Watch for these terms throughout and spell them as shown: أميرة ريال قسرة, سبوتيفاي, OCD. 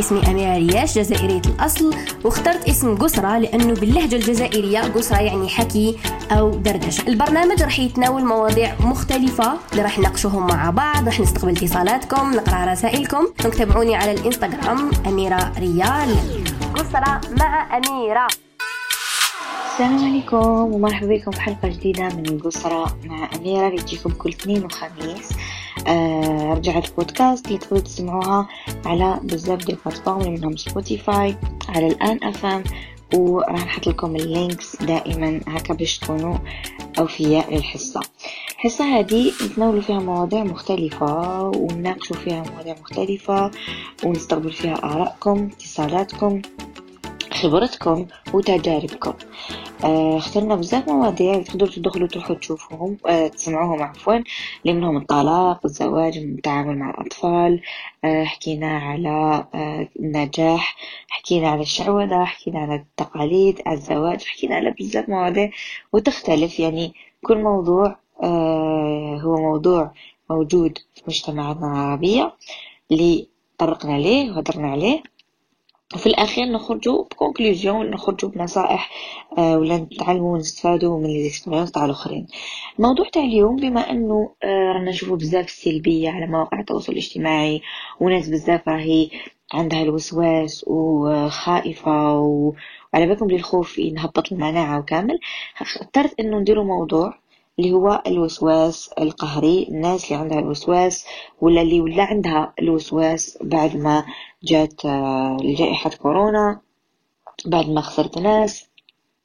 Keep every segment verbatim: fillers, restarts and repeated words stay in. اسمي أميرة رياش جزائرية الأصل، واخترت اسم قسرة لأنه باللهجة الجزائرية قسرة يعني حكي أو دردشة. البرنامج رح يتناول مواضيع مختلفة اللي رح نقشوهم مع بعض، رح نستقبل اتصالاتكم، نقرأ رسائلكم. تابعوني على الإنستغرام أميرة ريال قسرة مع أميرة. السلام عليكم ومرحبا بكم في حلقة جديدة من قسرة مع أميرة اللي تجيكم كل اثنين وخميس. آه رجعت البودكاست اللي تقدروا تسمعوها على بزاف ديال البلاتفورم منهم سبوتيفاي، على الآن أفهم، وراح نحط لكم اللينكس دائما هكا باش تكونوا أوفياء للحصة. الحصة هذه نتناول فيها مواضيع مختلفة ونناقشوا فيها مواضيع مختلفة ونستقبل فيها آرائكم، اتصالاتكم، خبرتكم وتجاربكم. آه، اخترنا بزاف مواضيع تقدروا تدخلوا تروحوا تشوفوهم آه، تسمعوهم عفوا، اللي منهم الطلاق، الزواج، التعامل مع الأطفال. آه، حكينا على آه، النجاح، حكينا على الشعوذة، حكينا على التقاليد، على الزواج، حكينا على بزاف مواضيع وتختلف، يعني كل موضوع آه هو موضوع موجود في مجتمعاتنا العربية اللي طرقنا ليه وهضرنا عليه، وفي الأخير نخرجوا بكونكليزيون، نخرجوا بنصائح آه ولا نتعلموا ونستفادوا من الاكسبيريونس تاع الآخرين. الموضوع تاع اليوم بما أنه آه رانا نشوفوا بزاف سلبية على مواقع التواصل الاجتماعي، وناس بزاف راهي عندها الوسواس وخائفة، وعلى بالكم للخوف ينهبط المناعة وكامل، اخترت أنه نديروا موضوع اللي هو الوسواس القهري. الناس اللي عندها الوسواس ولا اللي ولا عندها الوسواس بعد ما جات جائحة كورونا، بعد ما خسرت ناس،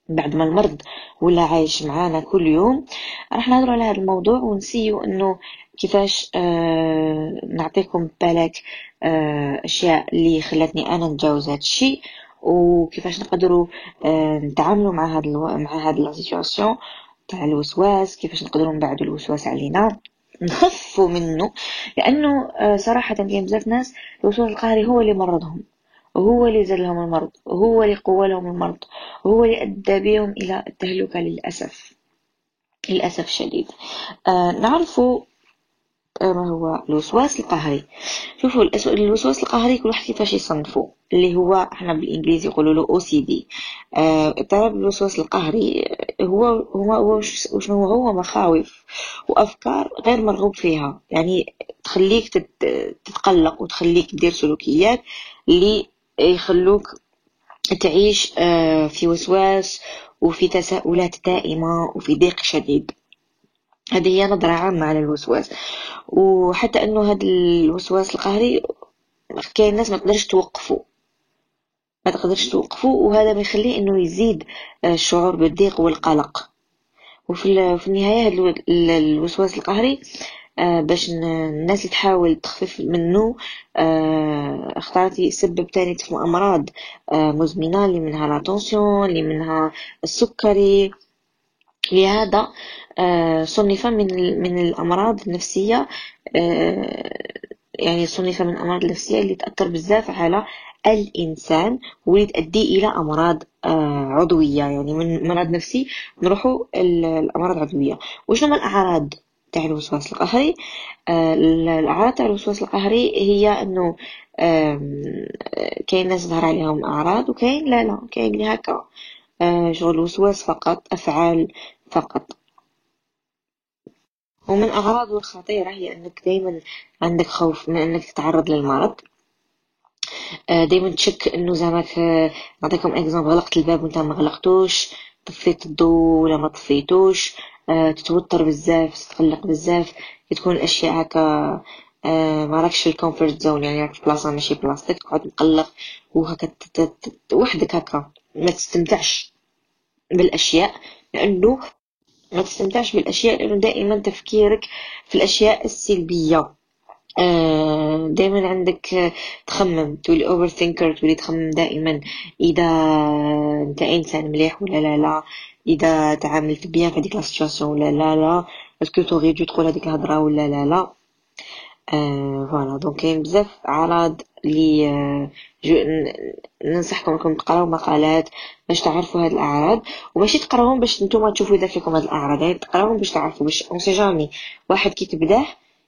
بعد ما المرض ولا عايش معانا كل يوم، راح نهضروا على هذا الموضوع ونسيوا انه كيفاش آه نعطيكم بالك آه اشياء اللي خلتني انا نتجاوز هذا الشيء، وكيفاش نقدروا آه نتعاملوا مع هذا مع هذه السيتواسيون تاع الوسواس، كيفاش نقدروا نبعدوا الوسواس علينا، نخفوا منه، لانه صراحه كاين بزاف ناس الوسواس القهري هو اللي مرضهم، وهو اللي زلهم المرض، وهو اللي قوالهم المرض، وهو اللي ادى بهم الى التهلكه للاسف للاسف شديد. آه نعرفوا ما هو الوسواس القهري. شوفوا الوسواس القهري كل واحد كيفاش يصنفوا، اللي هو احنا بالانجليزي يقولوا له أو سي دي. اضطراب الوسواس القهري هو هو هو شنو هو مخاوف وافكار غير مرغوب فيها، يعني تخليك تتقلق وتخليك دير سلوكيات اللي يخلوك تعيش في وسواس وفي تساؤلات دائمه وفي ضيق شديد. هذه هي نظرة عامة على الوسواس. وحتى انه هذا الوسواس القهري كاين ناس ما تقدرش توقفه ما تقدرش توقفه وهذا ما يخليه انه يزيد الشعور بالضيق والقلق. وفي في النهاية هذا الوسواس القهري باش الناس اللي تحاول تخفف منه اختارت يسبب تاني في امراض مزمنة، اللي منها لاطونسيون، اللي منها السكري. لهذا صنف من من الأمراض النفسية، يعني صنف من الأمراض النفسية اللي تأثر بزاف على الإنسان واللي تؤدي إلى أمراض عضوية، يعني من مرض نفسي نروحوا الأمراض العضوية. وشنو هما الأعراض تاع الوسواس القهري؟ الأعراض تاع الوسواس القهري هي إنه كاين ناس ظهر عليهم أعراض وكاين لا لا كاين اللي هكا شغل وسواس فقط، أفعال فقط. ومن أعراضه الخطيرة هي أنك دايما عندك خوف من أنك تتعرض للمرض، دايما تشك أنه زعمك نعطيكم إكزامبل، غلقت الباب وانت ما غلقتوش، طفيت الضوء ولا ما طفيتوش، تتوتر بزاف، تتقلق بزاف، تكون الأشياء هكا ما راكش في الكومفورت زون، يعني راك في بلاصة ماشي بلاصتك، تقعد مقلق وهكا وحدك هكا، ما تستمتعش بالأشياء لأنه ما تستمتعش بالأشياء لأنه دائما تفكيرك في الأشياء السلبية، دائما عندك تخمم، تولي أوفر ثينكر، تولي تخمم دائما إذا أنت إنسان مليح ولا لا لا، إذا تعاملت بيان في هذيك السيتواسيون ولا لا لا، اسكو تغي جو تقول هذيك الهضرة ولا لا لا. فوالا دونك كاين بزاف أعراض لي ننصحكم انكم تقراو مقالات باش تعرفوا هاد الاعراض، وماشي تقراوهم باش نتوما تشوفوا اذا فيكم هاد الاعراض، يعني تقراوهم باش تعرفوا، باش اون سي جامي واحد كي تبداه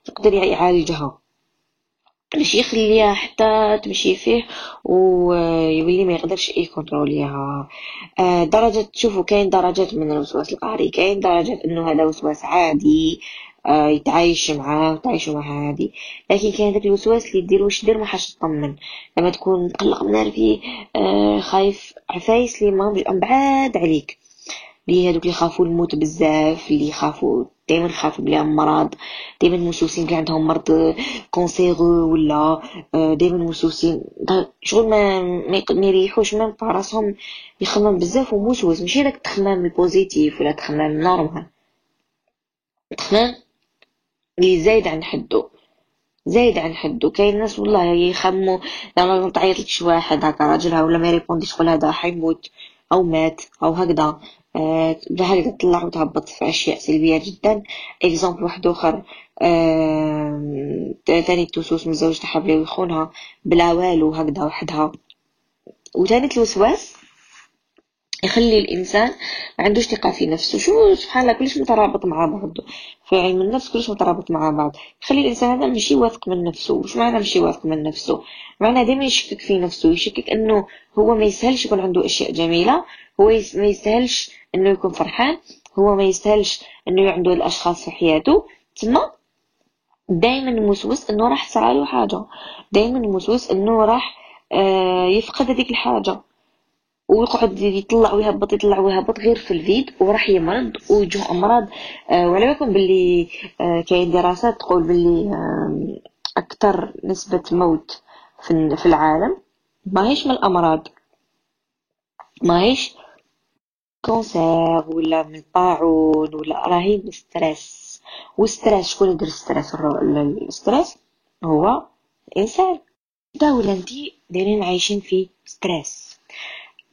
يقدر يعالجها، باش يخليها حتى تمشي فيه ويولي ما يقدرش يكونتروليها. آه درجه تشوفوا كاين درجات من الوسواس القهري، كاين درجات انه هذا وسواس عادي آه يتعايش معاه وتعايشوا معاه عادي، لكن كاين داك الوسواس اللي دير واش دير ما حاش تطمن، لما تكون مقلق من ربي آه خايف عفايس اللي ما بعاد عليك، اللي هادوك اللي خافوا الموت بزاف، اللي خافوا دائما خافوا بلي مرض، دائما موسوسين بلي عندهم مرض كونسيغو ولا دائما موسوسين شغل ما ما يريحوش من راسهم، يخمم بزاف وموسوس، ماشي داك التخمام البوزيتيف ولا تخمام نورمال، تخمام اللي زايد عن حده زايد عن حده. كاين ناس والله يخمو لما تعيط لك شي واحد هكا راجلها ولا ما يريبونديش شغل هذا حيموت او مات او هكذا، أه بهاك تطلع وتهبط في اشياء سلبيه جدا. اكزامبل واحد اخر أه تاني التسوس من زوج تاعها بلا يخونها بلا والو هكذا وحدها. وثاني الوسواس يخلي الانسان ما عندوش ثقه في نفسه، شو سبحان الله كلش مترابط مع بعضه في علم النفس، كلش مترابط مع بعض، يخلي الانسان هذا ماشي واثق من نفسه. واش معنى ماشي واثق من نفسه؟ معنى دائما يشكك في نفسه، يشكك انه هو ما يسهلش يكون عنده اشياء جميله، هو ما يسهلش انه يكون فرحان، هو ما يستاهلش انه عنده الاشخاص في حياته. تما دائما موسوس انه راح صرالو حاجه، دائما موسوس انه راح آه يفقد هذيك الحاجه، ويقعد يطلع ويهبط يطلع ويهبط غير في الفيد، وراح يمرض ويجوه امراض. آه وعلى بالكم باللي آه كاين دراسات تقول باللي آه اكثر نسبه موت في, في العالم ماهيش من الامراض، ماهيش كونسير ولا من الطاعون ولا، راهي من ستريس. والستريس شكون يدير ستريس؟ الستريس هو الانسان دا ولا انتي دايرين عايشين في ستريس.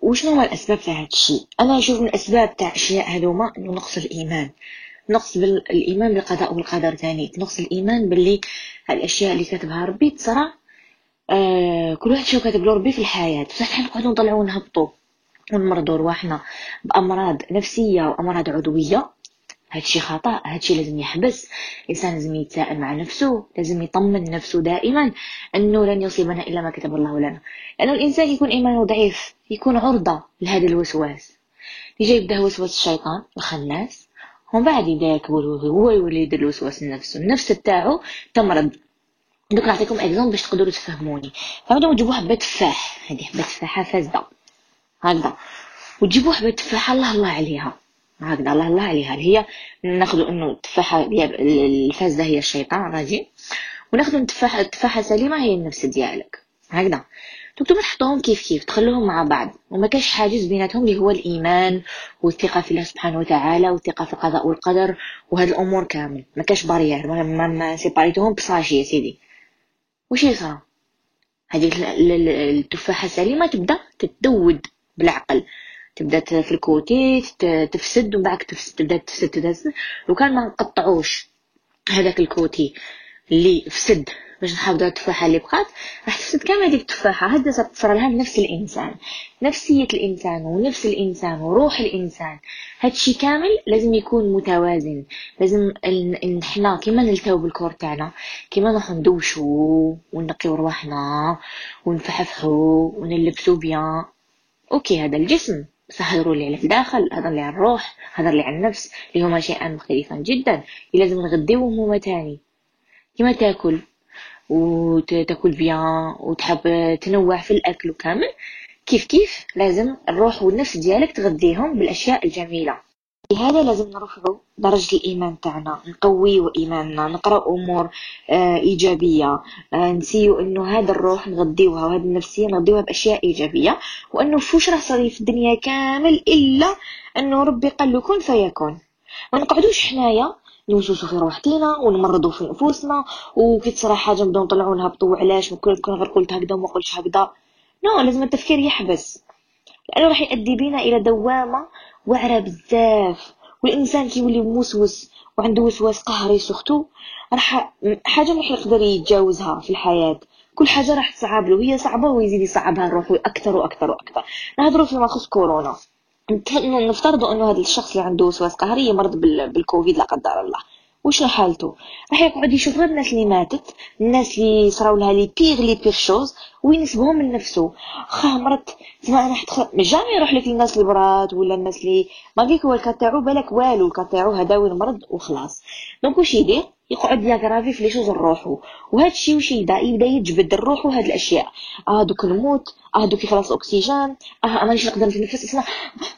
وشنو هما الاسباب تاع هذا الشيء؟ انا نشوف من الاسباب تاع الاشياء هذوما انه نقص الايمان، نقص بالايمان بالقضاء والقدر، ثاني نقص الايمان باللي الاشياء اللي كاتبها ربي تصرا. آه كل واحد شنو كاتب له ربي في الحياه، بصح حنا نقعدوا نطلعوا ونهبطوا ونمرضوا رواحنا بامراض نفسيه وامراض عضويه. هادشي خطا، هادشي لازم يحبس. الانسان لازم يتساءل مع نفسه، لازم يطمن نفسه دائما انه لن يصيبنا الا ما كتب الله لنا، لانه الانسان يكون ايمانه ضعيف، يكون عرضه لهذا الوسواس اللي جاي يبدا وسواس الشيطان الخناس، ومن بعد يبدا يكبر هو يولي يدير الوسواس لنفسه، النفس تاعو تمرض. دوك نعطيكم اكزومبل باش تقدروا تفهموني. فهمتوا؟ نجيبوا حبه تفاح، هذه حبه تفاحه فاسده هكذا، وتجيبوا حبه تفاحه الله الله عليها هكذا، الله الله عليها، هي ناخذوا انه التفاحه الفاسده هي الشيطان غادي، وناخذوا التفاحه التفاحه سليمه هي النفس ديالك هكذا. نتوما تحطوهم كيف كيف، تخلوهم مع بعض، وما كاش حاجز بيناتهم اللي هو الايمان والثقه في الله سبحانه وتعالى والثقه في القضاء والقدر وهاد الامور كامل، ما كاش باريير، ما, ما, ما سيباريتوهم بصاشي يا سيدي. واش يصرى؟ هذيك التفاحه سليمه تبدا تتدود بالعقل، تبدا في الكوتي تفسد، ومن بعد تفسد تبدا تفسد تفسد. لو كان ما نقطعوش هذاك الكوتي اللي فسد باش نحافظوا على التفاحه اللي بقات، راح تفسد كامل هذيك التفاحه. هذا صار لها نفس الانسان، نفسيه الانسان ونفس الانسان وروح الانسان، هادشي كامل لازم يكون متوازن. لازم حنا كيما نلتاو بالكور تاعنا، كيما نروحو ندوشو ونقيو رواحنا ونفحفحو ونلبسو بيان، اوكي هذا الجسم، بصح هضروا لي على الداخل، هضر لي على الروح، هضر لي على النفس، اللي هما شيئان مختلفان جدا. لازم نغديوهم هما تاني. كيما تاكل وتاكل بيان وتحب تنوع في الاكل وكامل كيف كيف، لازم الروح والنفس ديالك تغديهم بالاشياء الجميله. لهذا لازم نرفعوا درجه الايمان تاعنا، نقويوا ايماننا، نقراو امور آه ايجابيه، آه نسيو انه هذا الروح نغديوها وهذه النفسيه نغديوها باشياء ايجابيه، وانه فوش راه صاري في الدنيا كامل الا انه ربي قال له كن فيكون. ما نقعدوش حنايا نوسوسو في روحتينا ونمرضو في نفوسنا، وكي تصرا حاجه نبداو نطلعو نهبطو علاش كون غير قلت هكذا وما قلتش هكذا. نو، لازم التفكير يحبس، لانه راح يؤدي بينا الى دوامه واعره بزاف. والانسان كيولي موسوس وعنده وسواس قهري سختو، راح حاجه مش يقدر يتجاوزها في الحياه، كل حاجه راح تصعب له، هي صعبه ويزيد يصعبها روحو اكثر واكثر واكثر. نهضروا فيما يخص كورونا، نفترضوا انه هذا الشخص اللي عنده وسواس قهري مرض بالكوفيد لا قدر الله، واش حالته راح يقعد يشوف غير الناس اللي ماتت، الناس اللي صراولها لي بيغ لي بيغ شوز وينسبهم لنفسه. خا مرت زعما انا حت خ... جامي يروح لك الناس اللي برات ولا الناس اللي ماكيك هو الكاتاعو بالك والو، الكاتاعو هداوي المرض وخلاص. دونك واش يدير؟ يقعد ياغرافي في لي شوز لروحو، وهذا الشيء واش يبدا يبدا يجبد لروحو هاد الاشياء. اه دوك نموت، اه دوك يخلص اكسجين، اه مانيش نقدر نتنفس اصلا،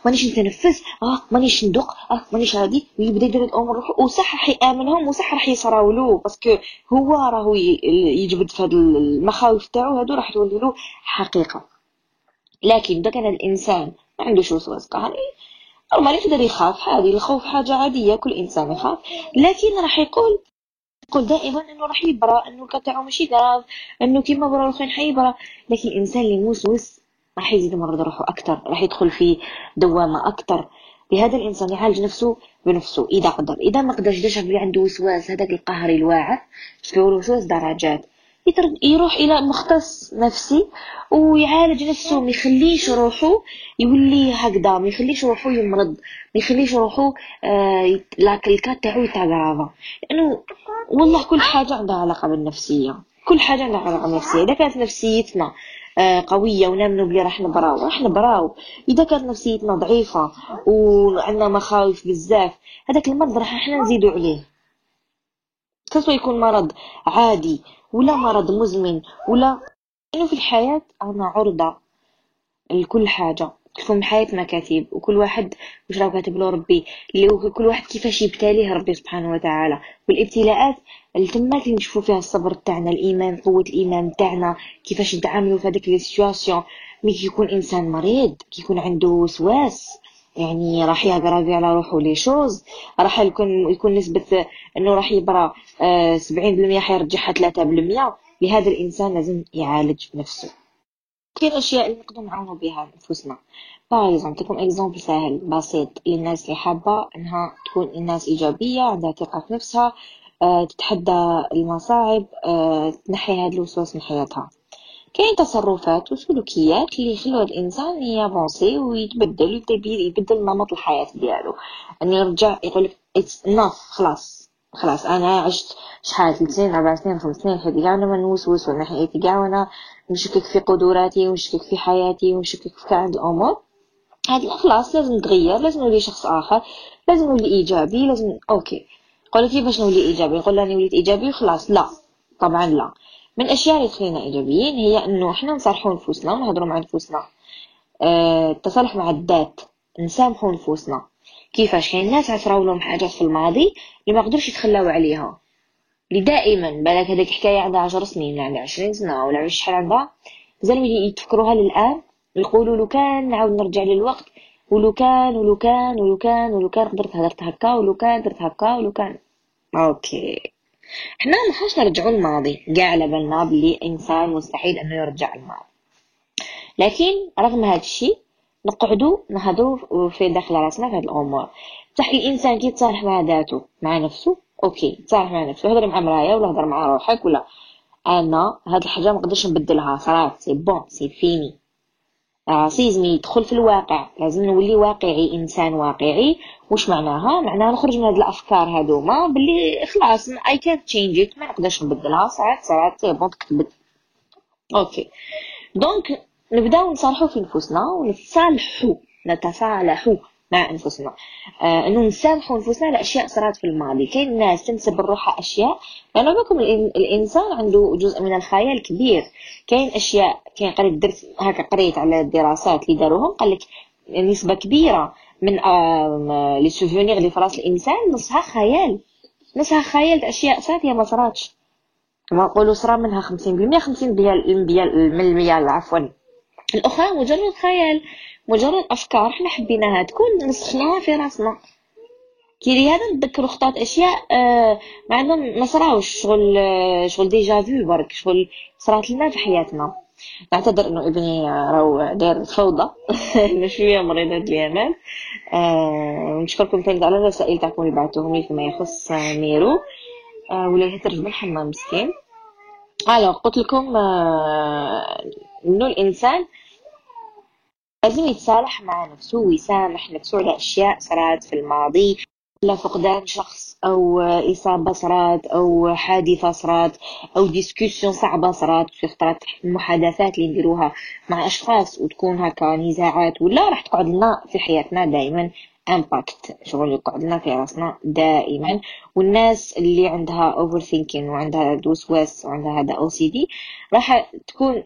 مانيش نتنفس، اه مانيش ندق، اه مانيش هادي. ويبدا يدير الامور لروحو، وصح راح يامنهم وصح راح يصراولو، باسكو هو راهو يجبد في هاد المخاوف تاعو، هادو راح تولي له حقيقه. لكن داك انا الانسان ما عندوش وسواس قهري نورمال يقدر يخاف عادي، الخوف حاجه عاديه كل انسان يخاف، لكن راح يقول يقول دائما انه راح يبرا، انه الكا تاعو ماشي كراف، انه كيما برا الاخرين حيبرا. لكن الانسان اللي موسوس راح يزيد يمرض روحه اكثر، راح يدخل في دوامه اكثر. لهذا الانسان يعالج نفسه بنفسه اذا قدر، اذا ما قدرش داش بلي عنده وسواس هذاك القهري الواعر. شكون الوسواس؟ درجات، يروح الى مختص نفسي ويعالج نفسه، ما يخليش روحه يولي هكذا، ما يخليش روحه يمرض، ما يخليش روحه آه لاك الكا تاعو يتعرض. لانه والله كل حاجه عندها علاقه بالنفسيه، كل حاجه عندها علاقه بالنفسيه. اذا كانت نفسيتنا آه قويه ونامنوا بلي راح نبراو راح نبراو، اذا كانت نفسيتنا ضعيفه وعندنا مخاوف بزاف، هذاك المرض راح احنا نزيدو عليه، سواء يكون مرض عادي ولا مرض مزمن. ولا انه في الحياه انا عرضه لكل حاجه، تكون حياة مكاتب، وكل واحد واش راه كاتب له ربي، اللي هو كل واحد كيفاش يبتليه ربي سبحانه وتعالى. والابتلاءات تماك اللي نشوفوا فيها الصبر تاعنا، الايمان، قوه الايمان تاعنا، كيفاش نتعاملوا في هذيك لي سيتواسيون. ملي كيكون انسان مريض كيكون عنده وسواس، يعني راح يغرافي على روحو لي شوز، راح يكون يكون نسبه انه راح يبرا سبعين بالمية حيرجعها ثلاثة بالمية. لهذا الانسان لازم يعالج نفسه. كاين اشياء اللي نقدروا نعاونوا بها نفوسنا. باغ نعطيكم اكزومبل ساهل بسيط للناس اللي حابه انها تكون الناس ايجابيه، عندها ثقه في نفسها، أه، تتحدى المصاعب، أه، تنحي هذا الوسواس من حياتها. كاين تصرفات وسلوكيات اللي يخلوا الانسان يافونسي ويتبدل ويتبدل يبدل نمط الحياه ديالو، انه يرجع يقول لك اتس انف، خلاص خلاص انا عشت شحال ثلاث سنين اربع سنين خمس سنين هادي كاع انا منوسوس ولا حياتي كاع، وانا نشكك في قدراتي ونشكك في حياتي ونشكك في كاع هاد الامور هادي، خلاص لازم نتغير، لازم نولي شخص اخر، لازم نولي ايجابي، لازم اوكي. قالوا كيفاش نولي ايجابي؟ نقول راني وليت ايجابي خلاص؟ لا طبعا لا. من الاشياء اللي تخلينا ايجابيين هي انه حنا نصالحوا نفوسنا ونهضروا مع نفوسنا، أه، التصالح مع الذات، نسامحوا نفوسنا. كيفاش؟ كاين ناس عصراولهم حاجات في الماضي اللي ما قدروش يتخلاو عليها، اللي دائما بالك هذيك الحكايه عندها عشر سنين ولا عشرين سنه ولا شحال عندها، مازال يتفكروها للان، يقولوا لو كان نعاود نرجع للوقت، ولو كان ولو كان ولو كان ولو كان قدرت هدرت هكا، ولو كان درت هكا، ولو كان. اوكي حنا ما خاش نرجعوا للماضي كاع، على بالنا بلي انسان مستحيل انه يرجع للماضي، لكن رغم هذا الشيء نقعدوا نهضروا في داخل راسنا في هاد الامور. بصح الانسان كي يتصالح مع ذاته مع نفسه، اوكي يتصالح مع نفسه، هضر مع مرايا ولا هضر مع روحك، ولا انا هاد الحاجه ما نقدرش نبدلها خلاص، سي بون سي فيني، راسيزم يدخل في الواقع، لازم نولي واقعي، انسان واقعي. واش معناها؟ معناها نخرج من هاد الافكار هادوما بلي خلاص اي كان تشينج ات، ما نقدرش نبدلها، ساعات ساعات سي بون تكتبت. اوكي دونك نبداو نصالحو في نفوسنا ونتصالحو نتصالحو مع انفسنا، آه، انو نسامحو انفسنا لاشياء صارت في الماضي. كاين ناس تنسب لروحها اشياء، لانه يعني بالكم الانسان عنده جزء من الخيال كبير. كاين اشياء، كاين قريت درت هكا قريت على الدراسات اللي داروهم، قالك نسبه كبيره من آه لي سوفونير اللي في راس الانسان نصها خيال، نصها خيال تاع اشياء صارت هي ما صراتش. كما نقولوا صرا منها خمسين بالمية، خمسين بالمية عفوا الاخرى مجرد خيال، مجرد افكار حنا حبيناها تكون نسخناها في راسنا. كي هذا نتذكروا خطات اشياء آه معنا ما صراوش، شغل شغل ديجا فيو برك، شغل صرات لنا في حياتنا. نعتذر انه ابني راهو داير فوضى شويه مريض هاد الايام. آه نشكركم ثاني على الرسائل تاعكم اللي بعثوهم لي فيما يخص ميرو آه ولا يترجم الحمام مسكين. الو قلت لكم آه انه الانسان لازم يتصالح مع نفسه ويسامح نفسه على اشياء صارت في الماضي. لا فقدان شخص أو إصابة صرات أو حادثة صرات أو ديسكوسيون صعبة صرات، خطرات المحادثات اللي نديروها مع أشخاص وتكون هكا نزاعات ولا، راح تقعد لنا في حياتنا دائما امباكت، شغل يقعد لنا في راسنا دائما. والناس اللي عندها اوفر ثينكين وعندها وسواس وعندها هذا او سي دي، راح تكون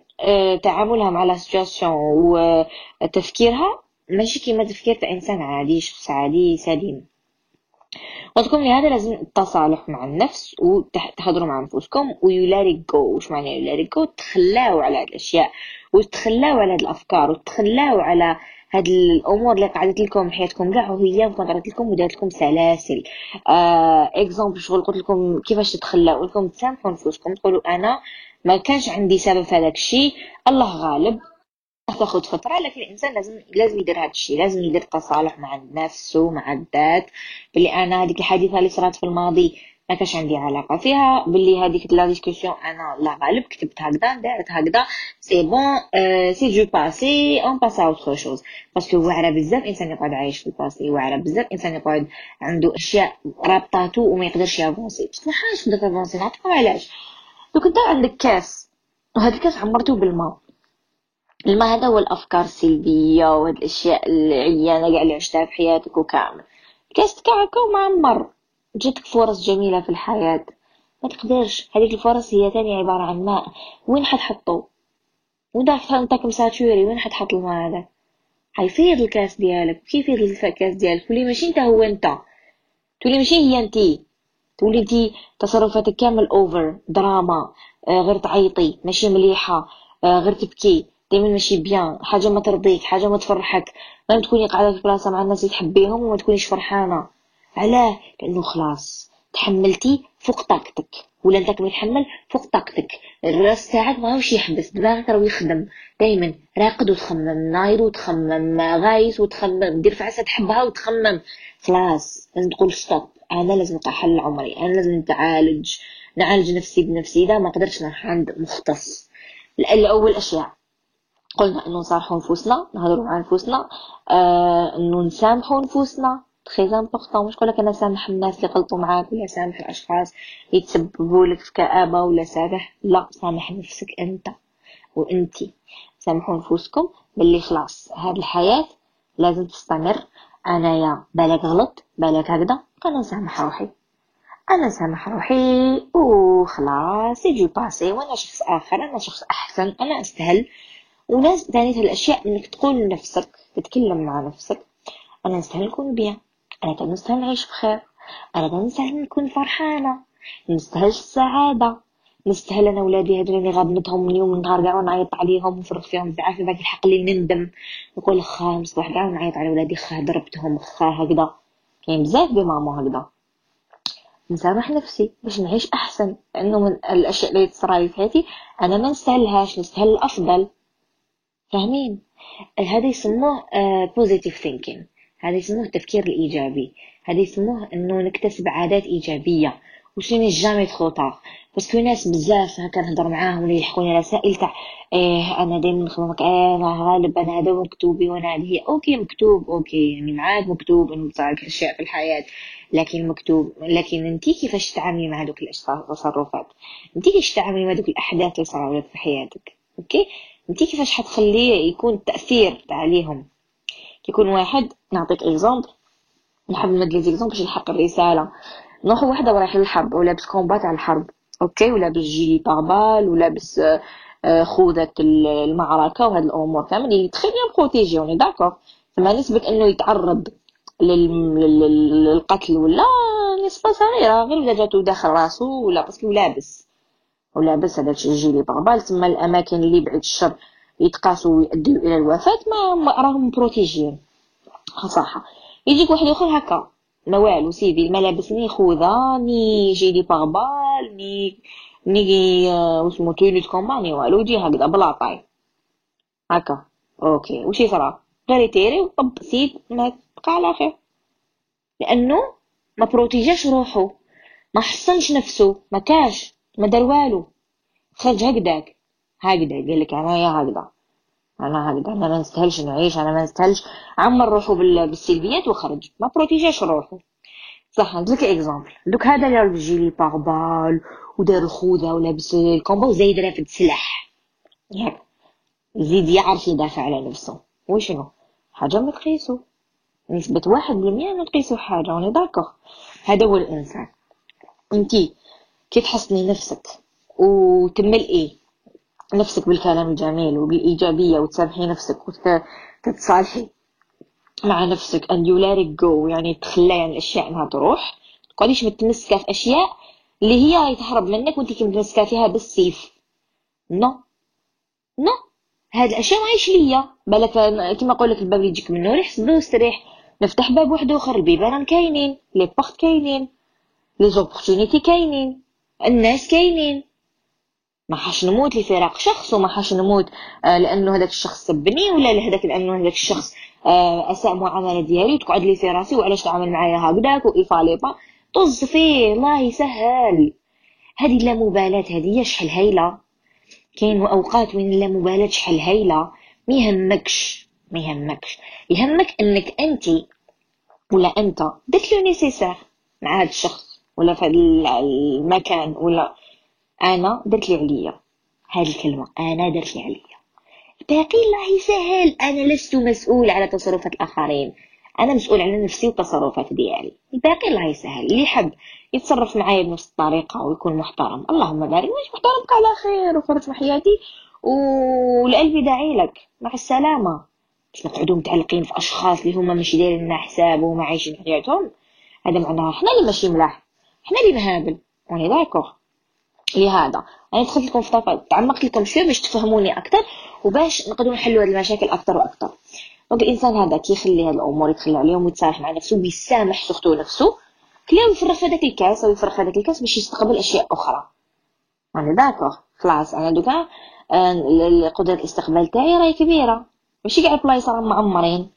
تعاملها مع لا سيتواسيون وتفكيرها ماشي كيما تفكير تاع انسان عادي، شخص عادي سليم. وتكون لهذا لازم التصالح مع النفس وتحضروا مع نفسكم ويولاري جو. واش معنى يولاري جو؟ تخلاو على هاد الاشياء وتخلاو على هاد الافكار وتخلاو على هاد الامور اللي قعدت لكم حياتكم كاع وهي مقدرات لكم ودارت لكم سلاسل. آه اكزامبل شغل قلت لكم كيفاش تتخلاو، لكم تسامحوا نفوسكم تقولوا انا ما كانش عندي سبب في هذاك الشيء، الله غالب، تاخذ فتره. لكن الانسان لازم لازم يدير هذا الشيء، لازم يدير تصالح مع نفسه مع الذات، بلي انا هذيك الحادثه اللي صارت في الماضي ما كانش عندي علاقه فيها، باللي هذيك لا ديسكوسيون انا الله غالب كتبت هكذا دارت هكذا، سي بون سي جو باسي اون باس ا اوتر شوز. باسكو واعره بزاف انسان يقعد عايش في الباسي، واعره بزاف انسان يقعد عنده اشياء رابطاتو وما يقدرش يافونسي، باسكو ما حاش تقدر تافونسي. نعطيكم علاش. لو كنت عندك كاس وهذا الكاس عمرته بالماء، الماء هذا هو الافكار السلبيه وهاد الاشياء العيانه كاع اللي عشتها في حياتك وكامل، الكاس تاعك معمر، جاتك فرص جميله في الحياه ما تقدرش، هذيك الفرص هي ثاني عباره عن ماء، وين حتحطو؟ وين راح تنطاك مساتوري، وين حتحط الماء هذا؟ حيفيض الكاس ديالك. كيف يفيض الكاس ديالك؟ تولي ماشي انت هو انت، تولي ماشي هي انت، تولي انت تصرفاتك كامل اوفر دراما، غير تعيطي ماشي مليحه، غير تبكي دايما ماشي بيان، حاجه ما ترضيك، حاجه ما تفرحك، ما تكوني قاعده في بلاصه مع الناس اللي تحبيهم وما تكونيش فرحانه. علاه؟ لانه خلاص تحملتي فوق طاقتك، ولا انت كتحمل فوق طاقتك، الراس تاعك ماهوش يحبس، دماغك راه يخدم دايما، راقد وتخمم، نايض وتخمم، غايس وتخمم، دير فعسه تحبها وتخمم. خلاص لازم تقول ستوب، انا لازم نحل عمري، انا لازم نتعالج، نعالج نفسي بنفسي. اذا ما قدرتش نروح عند مختص. الاول اشياء قلنا انه نصارحوا نفوسنا، نهضروا مع نفوسنا، آه، انه نسامحوا نفوسنا، تري امبورطون. مش نقولك انا سامح الناس اللي غلطوا معاك، ولا سامح الاشخاص اللي تسببوا لك في كآبه، ولا سامح، لا، سامح نفسك انت وانتي، سامحوا نفوسكم باللي خلاص هاد الحياه لازم تستمر، انايا بالك غلط بالك هكذا، انا نسامح روحي، انا سامح روحي وخلاص سي دو باسي، وانا شخص اخر، انا شخص احسن، انا استاهل. وناس ثاني الاشياء انك تقول لنفسك، تتكلم مع نفسك، انا نستاهل نكون بيان، انا نستاهل نعيش بخير، انا نستاهل نكون فرحانه، نستاهل السعاده، نستاهل انا ولادي هادو اللي غاب نضهم اليوم والنهار كاع ونعيط عليهم ونفرغ فيهم بالعافيه، باقي الحق لي نندم نقول خا مصباح كاع ونعيط على ولادي، خا ضربتهم، خا هكذا. كاين بزاف دي مامو هكذا. نسامح نفسي باش نعيش احسن، لانه من الاشياء اللي تصراي في حياتي انا ما نستاهلهاش، نستاهل الافضل. فاهمين؟ هذا يسموه بوزيتيف ثينكين، هذا يسموه التفكير الايجابي، هذا يسموه انه نكتسب عادات ايجابيه. واش ني جامي ترو طار، باسكو ناس بزاف هكا نهضر معاهم ولا يلحقوني رسائل تاع ايه انا دائما نخمم هكا، ايه غالب انا هذا مكتوبي وانا هذه. اوكي مكتوب، اوكي يعني معاك مكتوب انه تصارك اشياء في الحياه، لكن مكتوب، لكن انت كيفاش تتعاملي مع هذوك التصرفات، انت كيفاش تتعاملي مع هذوك الاحداث اللي صاروا في حياتك، اوكي انتي كيفاش حتخليه يكون التاثير عليهم. يكون واحد، نعطيك اكزامبل، نحب نمد لي زيكزامبل باش نلحق الرساله. ناخذ وحده ورايح للحرب ولابس كومبات على الحرب، اوكي، ولابس جيلي باربال ولابس خوذه المعركه وهاد الامور كامل اللي تخي بيان بروتيجي، وني داكور. فما نسبه انه يتعرض للقتل ولا نسبه صغيره، غير ولا جاتو داخل راسو ولا باسكو لابس ولابس هذاك الجيلي باربال. تما الاماكن اللي بعد الشر يتقاسوا ويؤديو الى الوفاه ما راهم بروتيجيين صح. يجيك واحد اخر هكا ما والو سيفي، ما لابسني خوذه ني جيلي باربال ني ني واسمو تونيت كومباني والو، يجي هكذا بلاطاي هكا، اوكي واش يصرا؟ غير يتيري وطب سيد ما بقى على خير، لانه ما بروتيجاش روحو، ما حصنش نفسو، ما كاش، ما دار والو، خرج هكداك هكدا، قال لك انايا هكدا، انا هكدا، انا ما نستاهلش نعيش، انا ما نستاهلش، عمر روحو بالسلبيات وخرج، ما بروتيجاش روحو. صح نعطيك اكزامبل. دوك هذا اللي راه بجيلي باربال ودار الخوذه ولابس الكومبو زايد رافد السلاح ياك زيد يعرف يدافع على نفسه وشنو حاجه ما تقيسو نسبه واحد بالمية ما تقيسو حاجه وني داكوغ. هذا هو الانسان. انتي كي تحسني نفسك وتملئي نفسك بالكلام الجميل وبالايجابيه وتسامحي نفسك وتتصالحي مع نفسك and you let it go يعني تخلي عن الاشياء انها تروح. تقعديش متمسكه في اشياء اللي هي راهي تهرب منك وانت كي متمسكه فيها بالسيف. نو نو هاد الاشياء ماهيش ليا. بالك كيما نقول لك الباب اللي يجيك من النور يحسدو استريح نفتح باب واحد اخر. البيبان كاينين، لي بورت كاينين، لي زوبورتونيتي كاينين، الناس كاينين. ما حاش نموت لفراق شخص وما حاش نموت لانه هذاك الشخص سبني ولا لهذاك لانه هذاك الشخص اساء معامله ديالي وتقعد لي في راسي وعلاش تعامل معايا هكذاك وايفاليبا طز فيه الله يسهل. هذه اللامبالاه هذه شحال هايله. كاين اوقات وين اللامبالاه شحال هايله. ما يهمكش ما يهمكش يهمك انك انت ولا انت درت لو نيسيسير مع هذا الشخص ولا في هذا المكان. ولا انا درت لي عليا هذه الكلمه انا درت لي عليا الباقي الله يسهل. انا لست مسؤول على تصرفات الاخرين، انا مسؤول على نفسي والتصرفات ديالي الباقي الله يسهل. اللي حب يتصرف معايا بنفس الطريقه ويكون محترم اللهم بارك واش محترم بقى على خير وخرج من حياتي والقلب داعي لك مع السلامه. باش نقعدوا متعلقين في اشخاص اللي هما ماشي دايرين لنا حساب وما عايشين حياتهم. هذا معناها حنا اللي ماشي ملاح، حنا اللي مهابل وني داكوغ. لهذا انا دخلت لكم في طاقه تعمقت لكم شويه باش تفهموني اكثر وباش نقدروا نحلوا هذه المشاكل اكثر واكثر. دونك الانسان هذا كيخلي هذه الامور يتخلى عليهم ويتصالح مع نفسه ويسامح سختو نفسه كليو يفرغ هذاك الكاس او يفرغ هذاك الكاس باش يستقبل اشياء اخرى. انا داكوغ خلاص انا دوكا القدره الاستقبال تاعي راهي كبيره ماشي كاع البلايص راهم معمرين.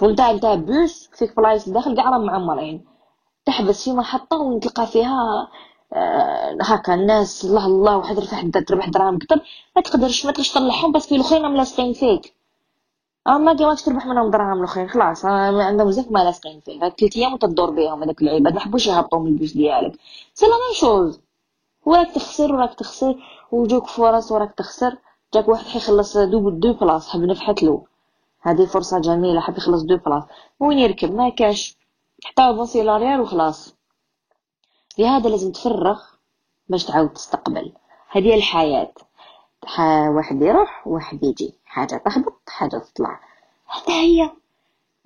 شغل تاع تاع بوس فيك بلايص داخل كاع راهم معمرين. تحبس في محطه ونتلقى فيها آه هكا الناس الله الله واحد رفع حد ربح دراهم كثر ما تقدرش ما تقدرش تطلعهم باسكو الاخرين ملاصقين فيك. اه ما جاوكش تربح منهم دراهم الاخرين خلاص عندهم بزاف ما لاصقين فيك. هاد ثلاث ايام وتدور بهم هذوك العباد ما حبوش يهبطوا من البيش ديالك. سي لا ميم شوز وراك تخسر وراك تخسر وجوك فرص وراك تخسر. جاك واحد حيخلص دوبل دو بلاص حب نفحت له هذه فرصه جميله حب يخلص دو بلاص وين يركب ما كاش حتى بونسي لاريال وخلاص. لهذا لازم تفرغ باش تعاود تستقبل. هذه الحياه واحد يروح واحد يجي حاجه تهبط حاجه تطلع حتى هي ما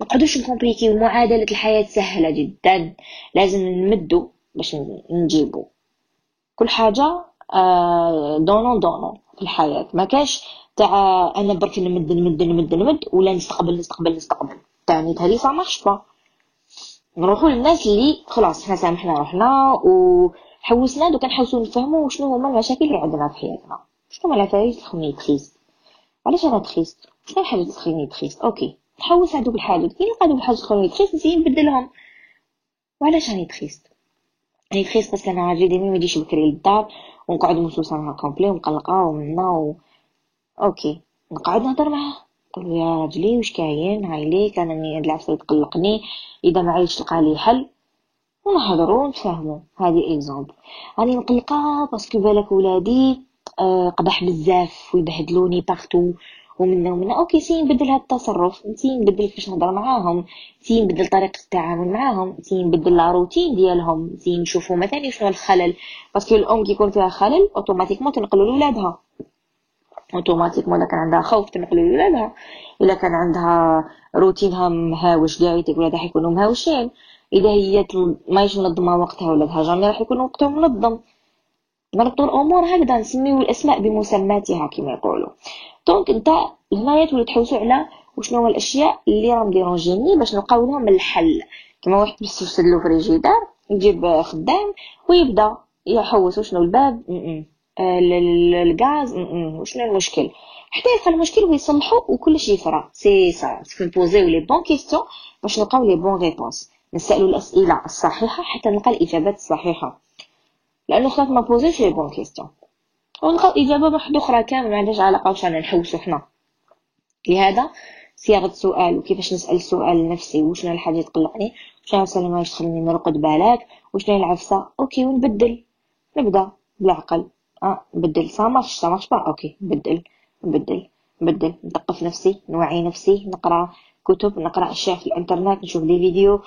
نقعدوش نكومبليكيو. معادله الحياه سهله جدا لازم نمدو باش نجيبو كل حاجه دونون دونون في الحياه. ما كاش تاع انا برك نمد نمد نمد نمد ولا نستقبل نستقبل نستقبل تاني هذه صا مارش با. نروحوا للناس اللي خلاص حنا سامحنا روحنا وحوسنا دوك نحاولوا نفهموا شنو هما المشاكل اللي عندنا في حياتنا. شنو هما العفايس تخليني تريست؟ علاش انا تريست؟ شنو الحاجات تخليني تريست؟ اوكي نحوس هادوك الحاجات كي نلقى دوك الحاجات تخليني تريست نزيد نبدلهم. وعلاش راني تريست؟ راني تريست باسكو انا عاجي ديما مايجيش بكري للدار ونقعد موسوسه نهار كومبلي ومقلقه ومنا و... اوكي نقعد نهضر معاه قلو يا راجلي واش كاين هايليك انا من هاد العفسه تقلقني اذا ما عايش تلقى لي حل ونهضروا نتفاهموا. هذه اكزامبل راني مقلقه باسكو بالك ولادي قبح بزاف ويبهدلوني بارتو ومنا ومنا. اوكي سي نبدل هاد التصرف، نسي نبدل كيفاش نهضر معاهم، نسي نبدل طريقه التعامل معاهم، نسي نبدل لا روتين ديالهم، نسي نشوفوا مثلا شنو الخلل باسكو الام كيكون فيها خلل اوتوماتيكمون تنقلوا لولادها اوتوماتيكمون. اذا كان عندها خوف تنقلوا لولادها، اذا كان عندها روتينها مهاوش كاع ولادها حيكونوا مهاوشين. اذا هي مايش منظمه وقتها ولادها جامي راح يكون وقتهم منظم. نربطوا الامور هكذا نسميو الاسماء بمسماتها كما يقولوا. دونك انت هنايا تولي تحوسوا على وشنو هما الاشياء اللي راهم ديرونجيني باش نلقاو لهم الحل. كما واحد يستفسد له فريجيدار يجيب خدام ويبدا يحوس وشنو الباب الغاز وشنو المشكل حتى يلقى المشكل ويصلحوا وكلشي يفرى. سي سا سكون بوزيو لي بون كيستيون باش نلقاو لي بون ريبونس. نسالوا الاسئله الصحيحه حتى نلقى الاجابات الصحيحه لانه خلاص ما بوزيش لي بون كيستيون ونلقاو اجابه واحده اخرى كامل ما عندهاش علاقه واش انا نحوسو حنا. لهذا صياغه سؤال وكيفاش نسال السؤال لنفسي، وشنو الحاجه اللي تقلقني، وشنو السلامه اللي تخليني نرقد بالك، وشنو العفسه. اوكي ونبدل، نبدا بالعقل، اه نبدل صا مارش صا مارش با، اوكي نبدل نبدل نبدل نثقف نفسي، نوعي نفسي، نقرا كتب، نقرا اشياء في الانترنت، نشوف دي فيديو،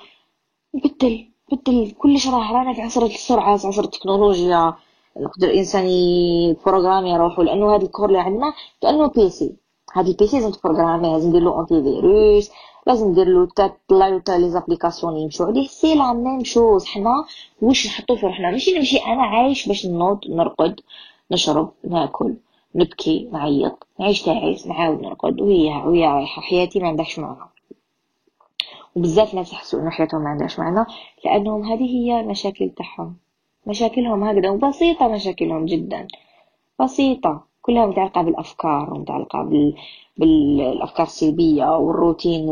نبدل نبدل كلش. راه رانا في عصر السرعه، في عصر التكنولوجيا، نقدر الانسان يبروغرامي روحو، لانه هذا الكور اللي عندنا كانه بيسي. هاد البيسي لازم تبروغرامي، لازم نديرلو انتي فيروس، لازم نديرلو تاع طلايو تاع لي زابليكاسيون اللي نمشيو عليه. سي لا ميم شوز، حنا واش نحطو في روحنا، ماشي نمشي انا عايش باش نوض نرقد نشرب ناكل نبكي نعيط، نعيش تعيس نعاود نرقد، وهي وهي رايحه حياتي ما عندهاش معنى. وبزاف ناس يحسوا انه حياتهم ما عندهاش معنى لانهم هذه هي المشاكل تاعهم، مشاكلهم هكذا وبسيطة، مشاكلهم جدا بسيطة، كلها متعلقة بالأفكار، ومتعلقة بال... بالأفكار السلبية والروتين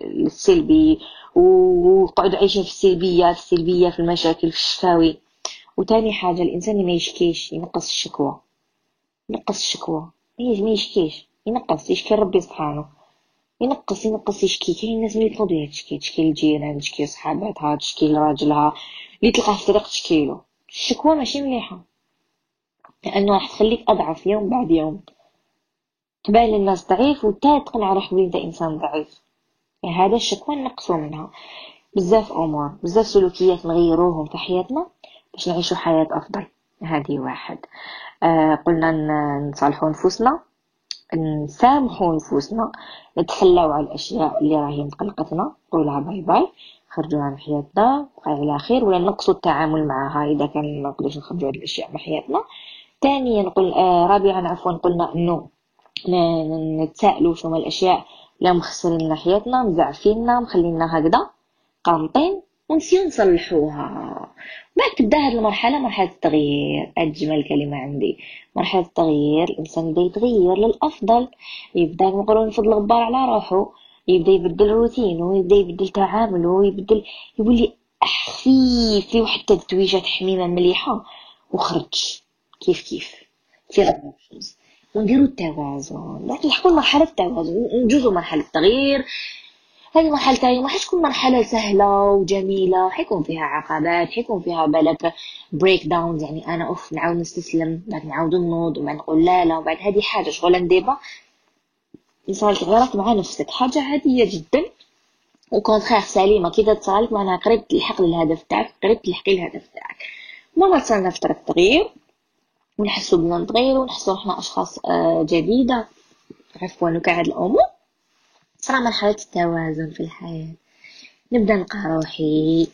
السلبي، وقعدوا عايشين في السلبية في السلبية في المشاكل في الشكاوي. وتاني حاجة الإنسان ما يشكيش، ينقص الشكوى، ينقص الشكوى، ما يشكيش، ينقص يشكي ربي سبحانه، ينقص ينقص يشكي. كاين الناس ملي تنوض تشكي، تشكي للجيران، تشكي لصحاباتها، تشكي لراجلها اللي تلقاه في طريق تشكيلو. الشكوى ماشي مليحه لانه راح تخليك اضعف يوم بعد يوم، تبان للناس ضعيف وتا تقنع روحك بلي انت انسان ضعيف. يعني هذا الشكوى نقصوا منها بزاف امور، بزاف سلوكيات نغيروهم في حياتنا باش نعيشوا حياه افضل. هذه واحد. آه قلنا نصالحوا نفوسنا، نسامحوا نفوسنا، نتخلاو على الاشياء اللي راهي مقلقتنا، نقولها باي باي، خرجوها من حياتنا على خير، ولا نقصوا التعامل معها اذا كان ما نقدروش نخرجوا هاد الاشياء من حياتنا. ثانيا نقول آه رابعا عفوا قلنا انه نتسائلوا شنو الاشياء اللي مخسرين حياتنا، مزعفيننا، مخلينا هكذا قانطين، ونسيو نصلحوها. بعد تبدا هاد المرحله، مرحله التغيير، اجمل كلمه عندي مرحله التغيير. الانسان يبدا يتغير للافضل، يبدا نقولوا نفض الغبار على روحو، يبدا يبدل روتينه، يبدا يبدل تعامله، يبدل يولي خفيف، فيه واحد التدويجه تحميمه مليحه، وخرج كيف كيف في الروتين. ونديروا التوازن، لكن نحكوا مرحله التوازن، ندوزوا مرحله التغيير. هذه المرحله تاعي ما راحش تكون مرحله سهله وجميله، حيكون فيها عقبات، حيكون فيها بالك بريك داونز، يعني انا اوف نعاود نستسلم، بعد نعاود نوض، وبعد نقول لا لا، وبعد هذه حاجه شغل نديبا يصير تغيرك مع نفسك، حاجه عاديه جدا وكونترير سليمه. كي تصالح معناها قريب تلحق للهدف تاعك، قريب تلحقي الهدف تاعك. مره وصلنا فتره التغيير ونحسوا بنا نتغير، ونحسوا احنا اشخاص جديده عفوا وكاع هاد الامور. صرا مرحله التوازن في الحياه، نبدا نلقى روحي،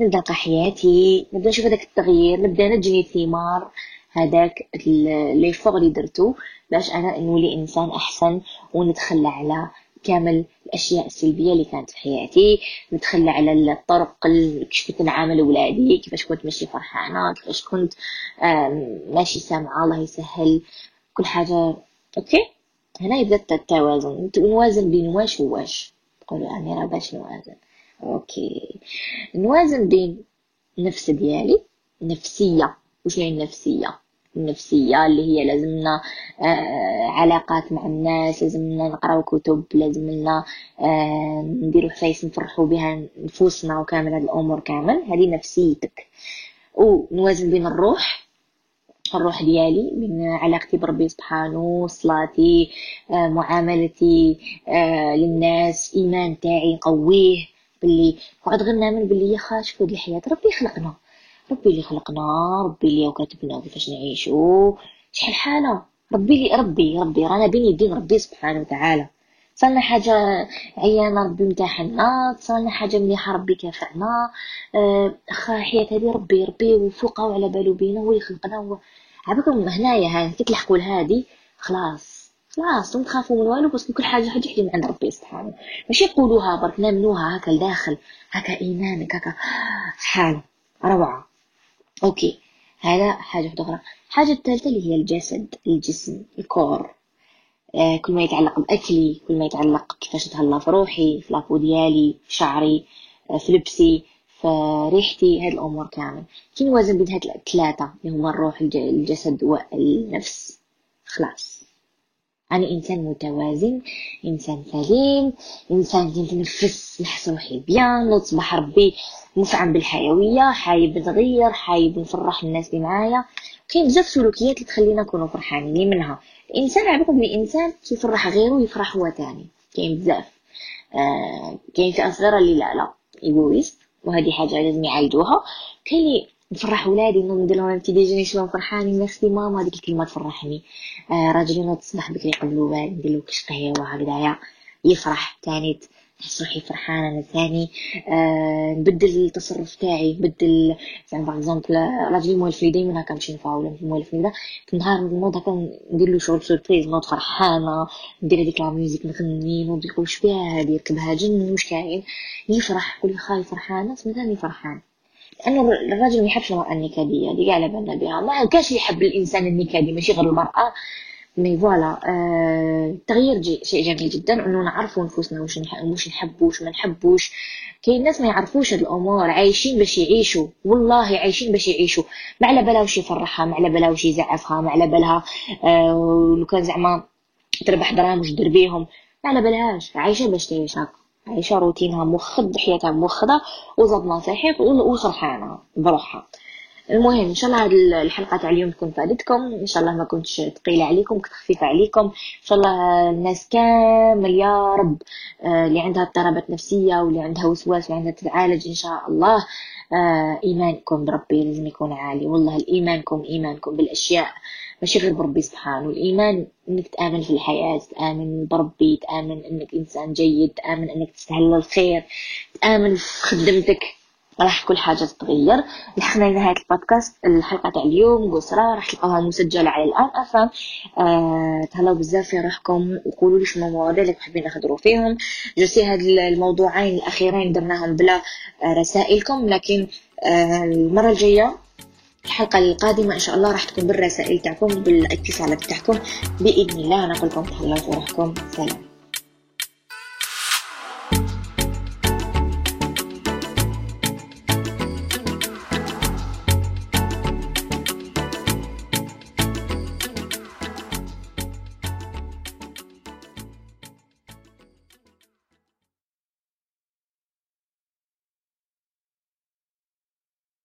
نبدا نلقى حياتي، نبدا نشوف هذاك التغيير، نبدا نجني ثمار هذاك لي فور اللي درتو باش انا نولي انسان احسن، ونتخلى على كامل الاشياء السلبيه اللي كانت في حياتي، نتخلى على الطرق كيفاش كنت نعامل ولادي، كيفاش كنت ماشي فرحانه، كيفاش كنت ماشي سامعه، الله يسهل كل حاجه. اوكي هنا يبدا التوازن، نوازن بين واش وواش. تقولوا اميره باش نوازن؟ اوكي نوازن بين النفس ديالي، النفسيه. وش هي النفسيه؟ النفسيه اللي هي لازمنا آه علاقات مع الناس، لازمنا نقراو كتب، لازمنا آه نديرو حوايج نفرحو بها نفوسنا، وكامل هاد الامور كامل هذه نفسيتك. ونوازن بين الروح، الروح ديالي من علاقتي بربي سبحانه، صلاتي، آه معاملتي آه للناس، ايمان تاعي نقويه، باللي نقعد غير نامن باللي يا خا شوف هاد الحياه ربي خلقنا، ربي اللي خلقنا، ربي اللي وكاتبنا كيفاش نعيشو، شحال حالة ربي لي ربي ربي رانا بين يدين ربي سبحانه وتعالى. صارنا حاجه عيانه ربي متاحنا، صارنا حاجه مليحه ربي كافعنا، اخا حياة هذه ربي ربي وفوقه وعلى بالو بينا، هو اللي خلقنا. هو عباكم هنايا ها كي تلحقوا لهادي خلاص خلاص ونخافوا من والو، باسكو كل حاجه حاجه حاجه من عند ربي سبحانه، ماشي يقولوها برك نامنوها هكا لداخل، هكا ايمانك هكا شحال روعه. اوكي هذا حاجه اخرى. حاجه الثالثه اللي هي الجسد، الجسم، الكور. آه كل ما يتعلق باكلي، كل ما يتعلق كيفاش نتهلا في روحي، في لابو ديالي، في شعري، آه في لبسي، في ريحتي، هاد الامور كامل. كي نوازن بين هاد الثلاثه اللي هما الروح الجسد والنفس خلاص أنا إنسان متوازن، إنسان سليم، إنسان كنتنفس نحس روحي بيان، نصبح ربي مفعم بالحيوية، حايب نغير، حايب نفرح الناس اللي معايا. كاين بزاف سلوكيات اللي تخلينا نكونوا فرحانين منها. الإنسان على بالكم الإنسان كيفرح غيره يفرح هو تاني، كاين بزاف. آه كاين في أصغر اللي لا لا إيغويست، وهذه حاجة لازم يعالجوها. كاين اللي نفرح ولادي، انهم نديرلهم ام تي دي جيني شويه فرحانين، ميرسي ماما هذيك الكلمه تفرحني. آه راجلي نوض الصباح بكري قبل الوالد نديرلو كش قهوه هكذايا يفرح تاني، نحس روحي فرحانه انا ثاني. آه نبدل التصرف تاعي، نبدل زعما باغ اكزومبل راجلي موالفني ديما هكا نمشي نفاول موالفني دا في نهار نوض هكا نديرلو شغل سوربريز، نوض فرحانه ندير هذيك لا ميوزيك نغني، نوض يقول واش فيها هذه يركبها جن واش كاين يفرح كل خاي فرحانه مثاني فرحان. لأنه الراجل ما يحبش المرأة النكدية، دي قاعدة بالنا بها، ما كاش يحب الإنسان النكدي، ماشي غير المرأة، مي فوالا. آه التغيير جي شيء جميل جدا، إنه نعرفوا نفوسنا واش واش نحبوا واش ما نحبوش. كاين ناس ما يعرفوش هاد الأمور، عايشين باش يعيشوا، والله عايشين باش يعيشوا، ما على بالها واش يفرحها، ما على بالها واش يزعفها، ما على بالها آه لو كان زعما تربح دراهم واش دير بيهم، ما على بالهاش، عايشة باش تعيش هاكا. عايشة روتينها مخد، حياتها مخدة وزاد نصايحك وفرحانة بروحها. المهم إن شاء الله هذه الحلقة تاع اليوم تكون فادتكم، إن شاء الله ما كنتش ثقيلة عليكم، كنت خفيفة عليكم إن شاء الله. الناس كامل يا رب اللي عندها اضطرابات نفسية واللي عندها وسواس واللي عندها تتعالج إن شاء الله. إيمانكم بربي لازم يكون عالي، والله الإيمانكم إيمانكم بالأشياء ماشي غير بربي سبحانه. الإيمان إنك تآمن في الحياة، تآمن بربي، تآمن إنك إنسان جيد، تآمن إنك تستهل الخير، تآمن في خدمتك، راح كل حاجة تتغير. لحقنا لنهاية البودكاست الحلقة تاع اليوم قسرة، راح تلقاها مسجلة على الآن أفهم. آه، تهلاو بزاف في روحكم وقولوا لي شنو المواضيع اللي تحبين نهضروا فيهم. جوسي هاد الموضوعين الأخيرين درناهم بلا رسائلكم، لكن آه، المرة الجاية الحلقة القادمة إن شاء الله راح تكون بالرسائل تاعكم، بالاتصالات تاعكم بإذن الله. أنا أقولكم تهلاو في روحكم، سلام.